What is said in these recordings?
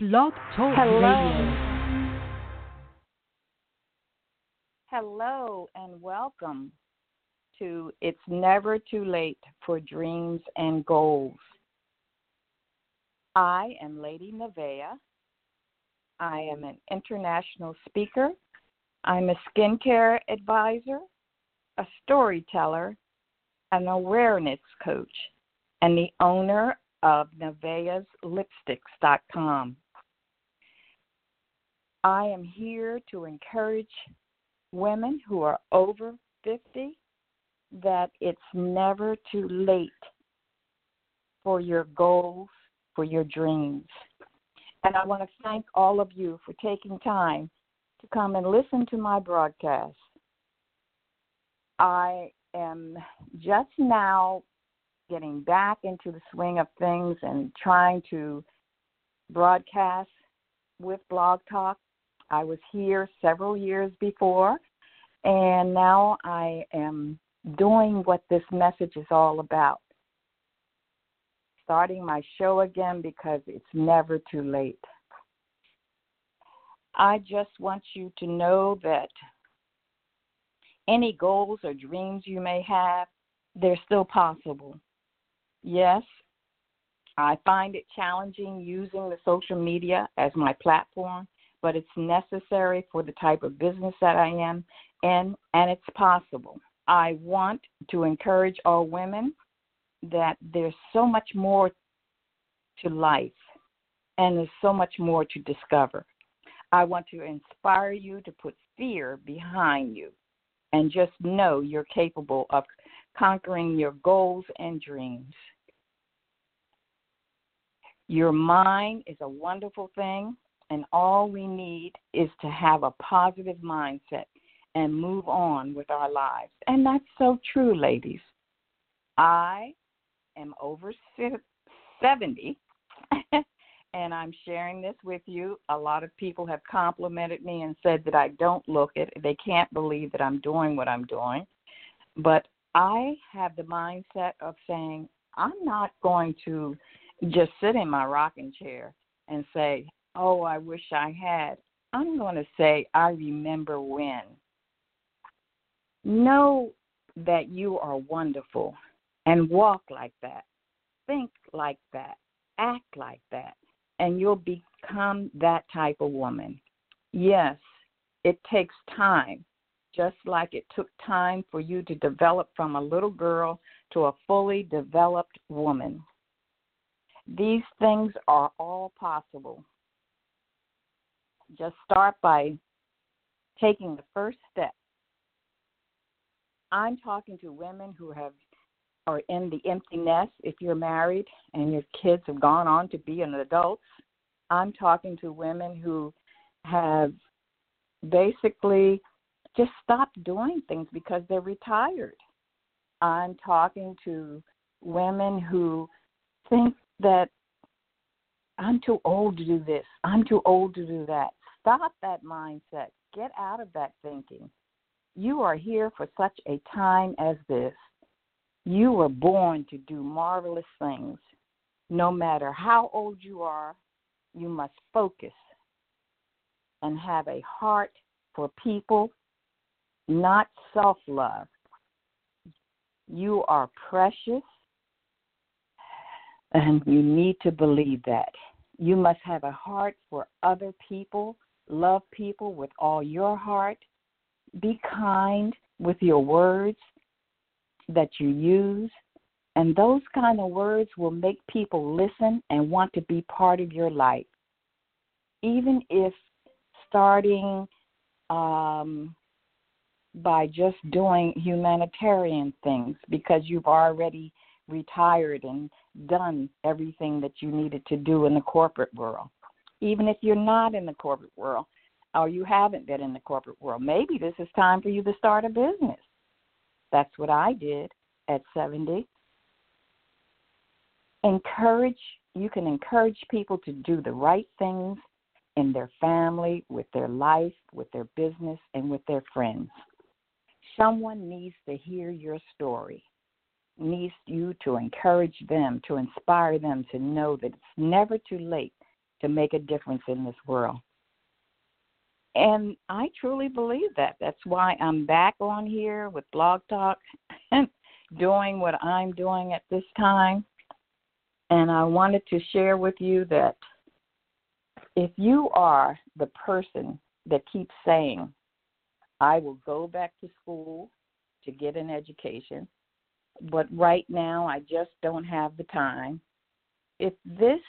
Blog Talk Radio. Hello and welcome to It's Never Too Late for Dreams and Goals. I am Lady Nevaeh. I am an international speaker. I'm a skincare advisor, a storyteller, an awareness coach, and the owner of Nevaeh's Lipsticks.com. I am here to encourage women who are over 50 that it's never too late for your goals, for your dreams. And I want to thank all of you for taking time to come and listen to my broadcast. I am just now getting back into the swing of things and trying to broadcast with Blog Talk. I was here several years before, and now I am doing what this message is all about. Starting my show again because it's never too late. I just want you to know that any goals or dreams you may have, they're still possible. Yes, I find it challenging using the social media as my platform, but it's necessary for the type of business that I am in, and it's possible. I want to encourage all women that there's so much more to life, and there's so much more to discover. I want to inspire you to put fear behind you and just know you're capable of conquering your goals and dreams. Your mind is a wonderful thing, and all we need is to have a positive mindset and move on with our lives. And that's so true, ladies. I am over 70, and I'm sharing this with you. A lot of people have complimented me and said that I don't look it. They can't believe that I'm doing what I'm doing. But I have the mindset of saying, I'm not going to just sit in my rocking chair and say, oh, I wish I had. I'm going to say, I remember when. Know that you are wonderful and walk like that, think like that, act like that, and you'll become that type of woman. Yes, it takes time. Just like it took time for you to develop from a little girl to a fully developed woman. These things are all possible. Just start by taking the first step. I'm talking to women who are in the empty nest. If you're married and your kids have gone on to be an adult, I'm talking to women who have basically just stopped doing things because they're retired. I'm talking to women who think that I'm too old to do this, I'm too old to do that. Stop that mindset. Get out of that thinking. You are here for such a time as this. You were born to do marvelous things. No matter how old you are, you must focus and have a heart for people. Not self-love. You are precious, and you need to believe that. You must have a heart for other people, love people with all your heart, be kind with your words that you use, and those kind of words will make people listen and want to be part of your life. Even if starting by just doing humanitarian things because you've already retired and done everything that you needed to do in the corporate world. Even if you're not in the corporate world or you haven't been in the corporate world, maybe this is time for you to start a business. That's what I did at 70. You can encourage people to do the right things in their family, with their life, with their business, and with their friends. Someone needs to hear your story, needs you to encourage them, to inspire them to know that it's never too late to make a difference in this world. And I truly believe that. That's why I'm back on here with Blog Talk, doing what I'm doing at this time. And I wanted to share with you that if you are the person that keeps saying, I will go back to school to get an education, but right now I just don't have the time. If this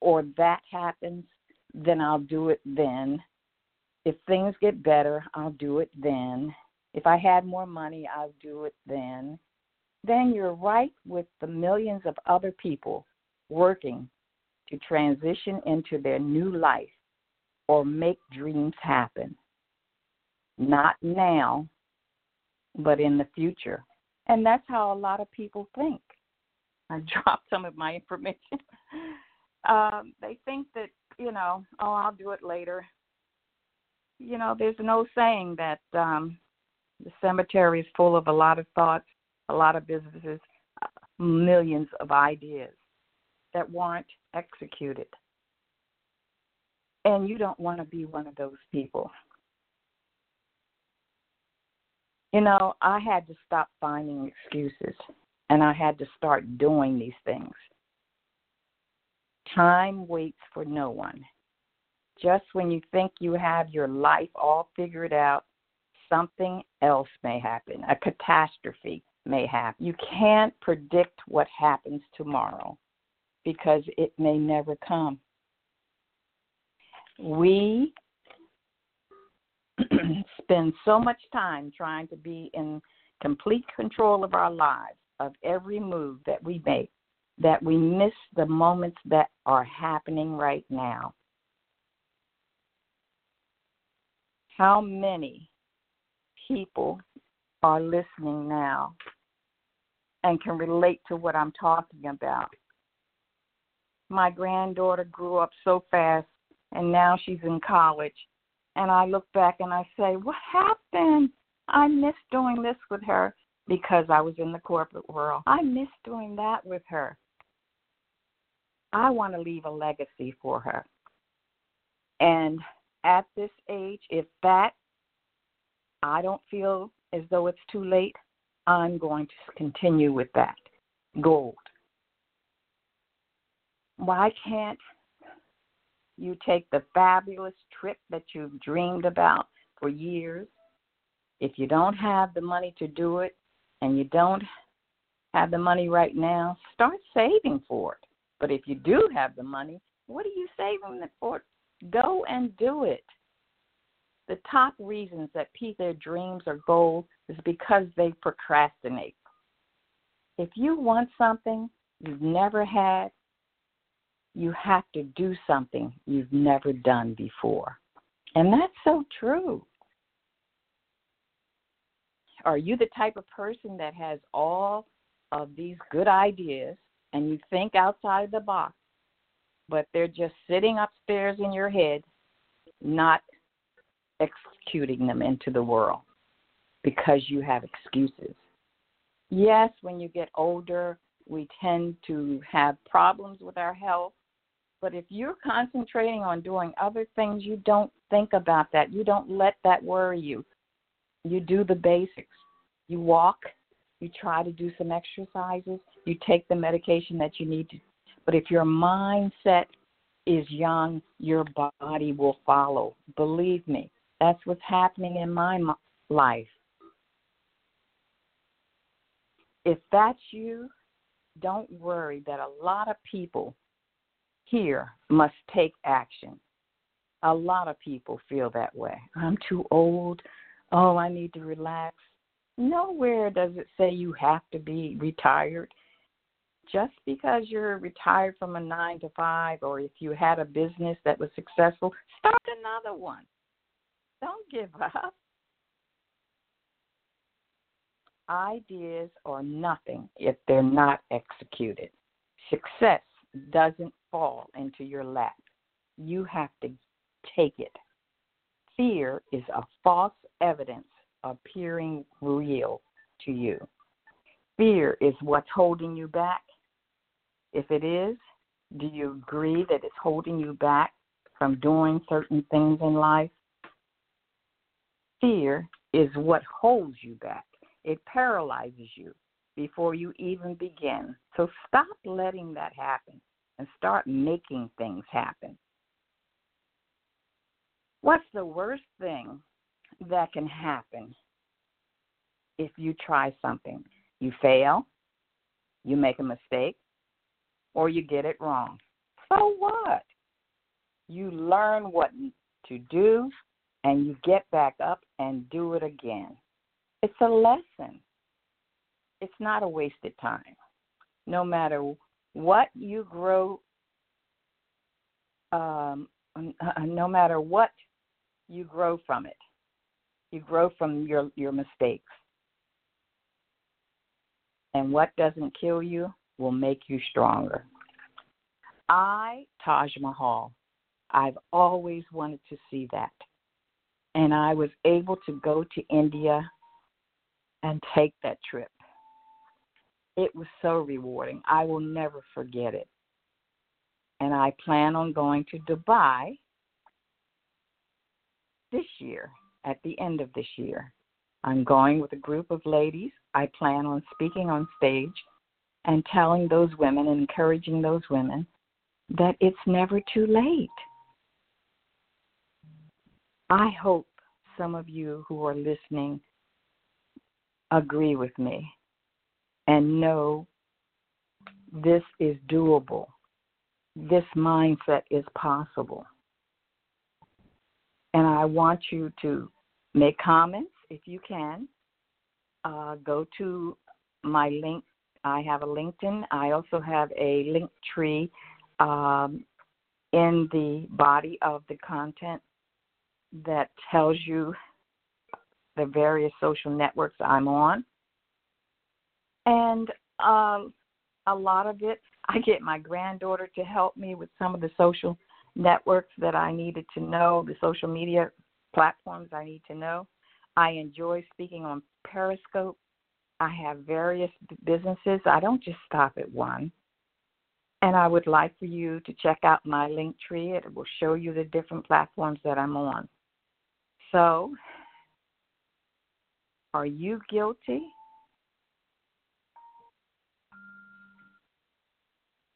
or that happens, then I'll do it then. If things get better, I'll do it then. If I had more money, I'll do it then. Then you're right with the millions of other people working to transition into their new life or make dreams happen. Not now, but in the future. And that's how a lot of people think. I dropped some of my information. They think that, oh, I'll do it later. There's an old saying that the cemetery is full of a lot of thoughts, a lot of businesses, millions of ideas that weren't executed. And you don't want to be one of those people. I had to stop finding excuses, and I had to start doing these things. Time waits for no one. Just when you think you have your life all figured out, something else may happen. A catastrophe may happen. You can't predict what happens tomorrow because it may never come. We spend so much time trying to be in complete control of our lives, of every move that we make, that we miss the moments that are happening right now. How many people are listening now and can relate to what I'm talking about? My granddaughter grew up so fast, and now she's in college. And I look back and I say, what happened? I missed doing this with her because I was in the corporate world. I missed doing that with her. I want to leave a legacy for her. And at this age, if that, I don't feel as though it's too late, I'm going to continue with that gold. Why can't you take the fabulous trip that you've dreamed about for years? If you don't have the money to do it and you don't have the money right now, start saving for it. But if you do have the money, what are you saving it for? Go and do it. The top reasons that their dreams are goals is because they procrastinate. If you want something you've never had, you have to do something you've never done before. And that's so true. Are you the type of person that has all of these good ideas and you think outside the box, but they're just sitting upstairs in your head, not executing them into the world because you have excuses? Yes, when you get older, we tend to have problems with our health. But if you're concentrating on doing other things, you don't think about that. You don't let that worry you. You do the basics. You walk. You try to do some exercises. You take the medication that you need to. But if your mindset is young, your body will follow. Believe me, that's what's happening in my life. If that's you, don't worry that a lot of people here must take action. A lot of people feel that way. I'm too old. Oh, I need to relax. Nowhere does it say you have to be retired. Just because you're retired from a 9-to-5 or if you had a business that was successful, start another one. Don't give up. Ideas are nothing if they're not executed. Success doesn't fall into your lap. You have to take it. Fear is a false evidence appearing real to you. Fear is what's holding you back. If it is, Do you agree that it's holding you back from doing certain things in life? Fear is what holds you back. It paralyzes you before you even begin. So stop letting that happen and start making things happen. What's the worst thing that can happen if you try something? You fail, you make a mistake, or you get it wrong. So what? You learn what to do, and you get back up and do it again. It's a lesson. It's not a wasted time. No matter what you grow, from it. You grow from your mistakes. And what doesn't kill you will make you stronger. Taj Mahal, I've always wanted to see that. And I was able to go to India and take that trip. It was so rewarding. I will never forget it. And I plan on going to Dubai this year, at the end of this year. I'm going with a group of ladies. I plan on speaking on stage and telling those women and encouraging those women that it's never too late. I hope some of you who are listening agree with me and know this is doable. This mindset is possible. And I want you to make comments if you can. Go to my link. I have a LinkedIn. I also have a Linktree in the body of the content that tells you the various social networks I'm on. And a lot of it, I get my granddaughter to help me with some of the social networks that I needed to know, the social media platforms I need to know. I enjoy speaking on Periscope. I have various businesses. I don't just stop at one. And I would like for you to check out my Linktree. It will show you the different platforms that I'm on. So, are you guilty?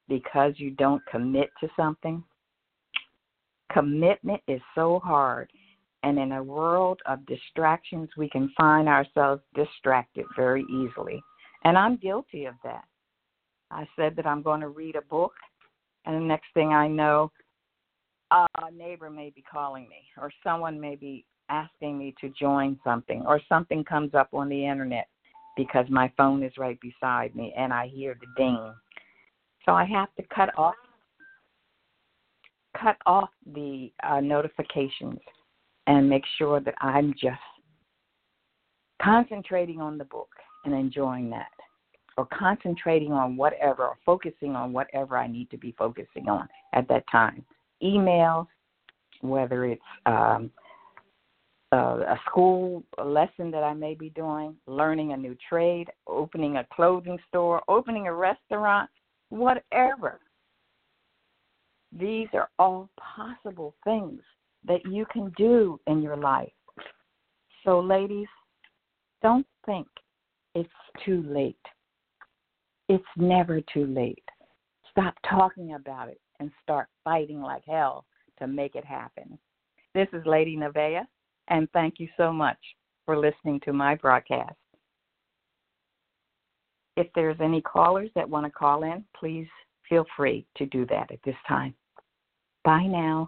Because you don't commit to something? Commitment is so hard. And in a world of distractions, we can find ourselves distracted very easily. And I'm guilty of that. I said that I'm going to read a book, and the next thing I know, a neighbor may be calling me, or someone may be asking me to join something, or something comes up on the internet because my phone is right beside me, and I hear the ding. So I have to cut off the notifications and make sure that I'm just concentrating on the book and enjoying that, or concentrating on whatever, or focusing on whatever I need to be focusing on at that time. Emails, whether it's a school lesson that I may be doing, learning a new trade, opening a clothing store, opening a restaurant, whatever. These are all possible things that you can do in your life. So, ladies, don't think it's too late. It's never too late. Stop talking about it and start fighting like hell to make it happen. This is Lady Nevaeh, and thank you so much for listening to my broadcast. If there's any callers that want to call in, please feel free to do that at this time. Bye now.